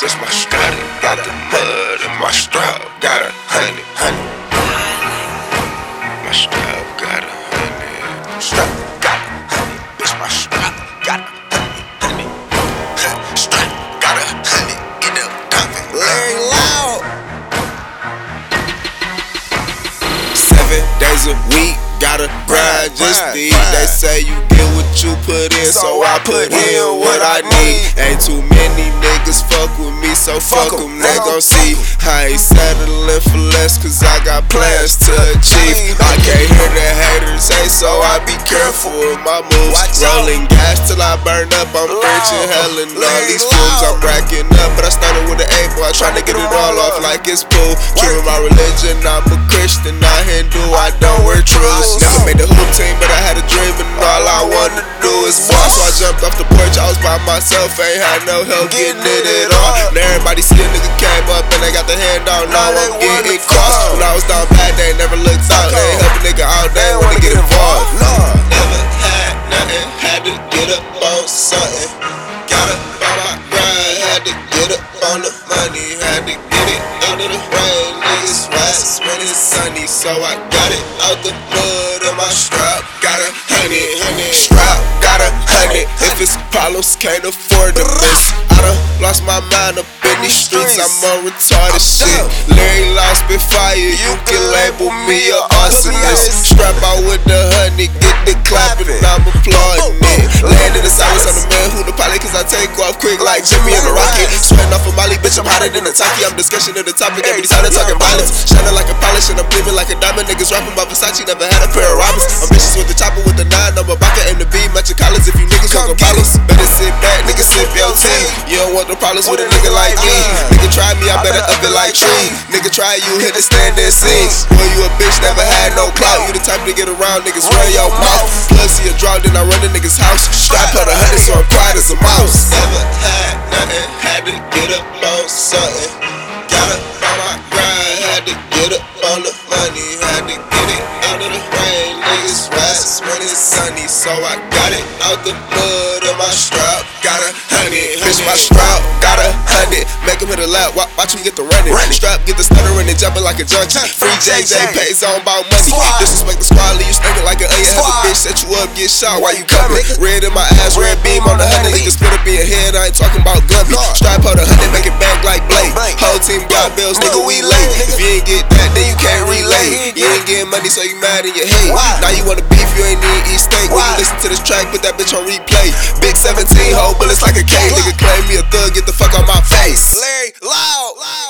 That's my study. Got the blood in my strap. Got a honey. My strap got a honey. Strap got a honey. Bitch, my strap got a honey. Strap got a honey in the coffin. Larry Loud. 7 days a week, gotta grind just to eat. They say you get what you put in, so I put in what I need. Ain't too many niggas fuck with me, so fuck them, they gon' see. I ain't settling for less, cause I got plans to achieve. I can't hear the haters hate, so I be careful with my moves. Rolling gas till I burn up, I'm preaching hell and all these fools. I'm racking up, but I started with an A boy, trying to get it all off like it's poo. True to my religion, I'm a Christian, not Hindu, I don't wear truths. Never made the hoop team, but I had a dream and all I wanted to do is ball. So I jumped off the porch, I was by myself, ain't had no help getting it at all. And everybody see a nigga came up and they got the hand on, now I'm getting it crossed. When I was down bad, they never looked out. They ain't help a nigga all day when they get involved. Never had nothing, had to get up on something. Got up on my grind, had to get up on the money, had to get it under the rain. Niggas rest when it's sunny, so I got it out the mud of my strap. Got a honey. Strap got a honey. If it's problems, can't afford to miss. I done lost my mind up in these streets. I'm on retarded shit. Larry Loud spit fire. You can label me an arsonist. Strap out with the honey, get the clapping. I'm applauding it. Land in the silence, I'm the man who the pilot, cause I take off quick like Jimmy in the rocket. Sweating off a Molly, bitch, I'm hotter than a Taki. I'm discussing the topic every time they're talking violence. Shining like a polish and I'm living like a diamond. Niggas rapping about Versace, never had a pair of Robins. Ambitious with the chopper with the 9, I'm a Baca and the B, match your collars. If you niggas come problems, better sit back, niggas sip your tea. You don't want no problems with a nigga like me. Nigga try me, I better up it like tree. Nigga try you, hit the stand and sing. Boy, you a bitch, never had no clout. You the type to get around, niggas run your mouth. Plus, he a draw, then I run the nigga's house. Strap out 100, so I'm quiet as a mouse. Never had nothing, had to get up on something. Got up on my grind, had to get up on the money, had to get it out of the rain. Niggas rest when it's sunny, so I got it out the mud of my strap. Got a honey, bitch, my strap got a honey. Make him hit a lap, watch him get the running. Strap, get the stuttering and jumping like a junkie. Free JJ, pays on about money. Disrespect the squad, leave you stinking like an onion. Have a bitch set you up, get shot while you coming. Red in my ass, red beam on the honey. Niggas split up in your head, I ain't talking about Gumby. Strap out a honey, make it back like Blake. Whole team got bills, nigga, we late. If you ain't get that, then you can't relate. You ain't getting money, so you mad and you hate. Now you wanna beef, you ain't need to eat steak. When you listen to this track, put that bitch on replay. Big 17 hole bullets like a cake.